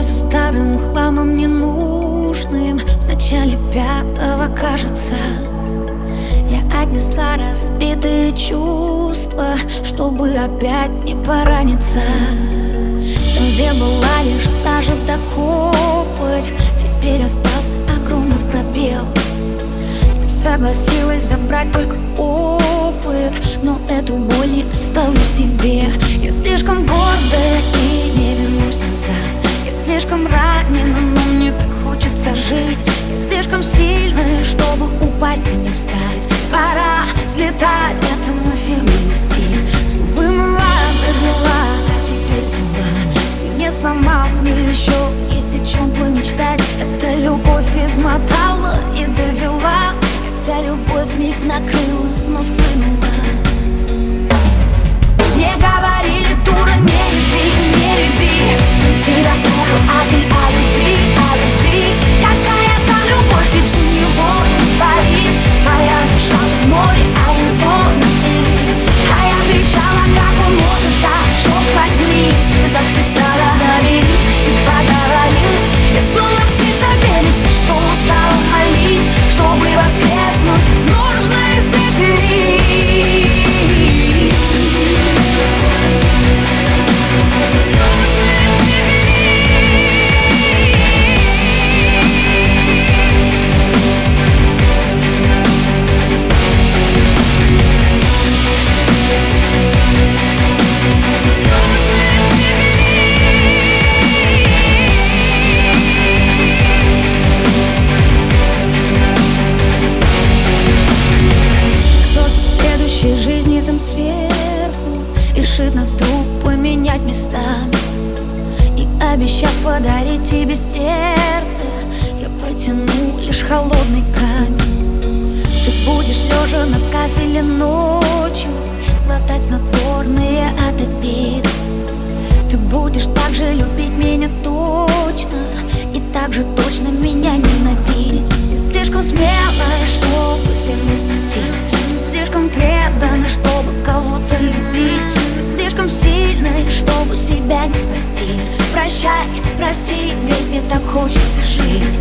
руке со старым хламом ненужным. В начале пятого, кажется, я отнесла разбитые чувства, чтобы опять не пораниться. Там, где была лишь сажа да копоть, теперь остался огромный пробел. Я согласилась забрать только опыт, но эту боль не оставлю себе. Я слишком гордая и не вернусь назад. Я слишком ранена, но мне так хочется жить. Я слишком сильная, чтобы упасть и не встать. Пора взлетать, это мой фирменный стиль. Всё вымыла, провела, а теперь дела. Ты не сломал, мне еще есть о чем помечтать. Эта любовь измотала и довела. Эта любовь миг накрыла, но схлынула. Мне говорили, дура, не реви, тебя дура, а ты о любви, о любви. Какая там любовь, ведь у него не парит. Твоя душа в море, а его на сне. А я кричала, как он может так, чтоб возник. Все записала на берег и поговорил. Я словно птица Феникс, что устала молить, чтобы воскреснуть, нужно испепелить. Обещав подарить тебе сердце, я протяну лишь холодный камень. Ты будешь лежа на кафеле ночью, глотать снотворные от обид. Ты будешь так же любить меня точно и так же точно меня ненавидеть. Я слишком смелая, чтобы свернуть пути. Я слишком преданная, чтобы кого-то любить. Я слишком сильная, чтобы себя не спасти. Прощай, прости, ведь мне так хочется жить.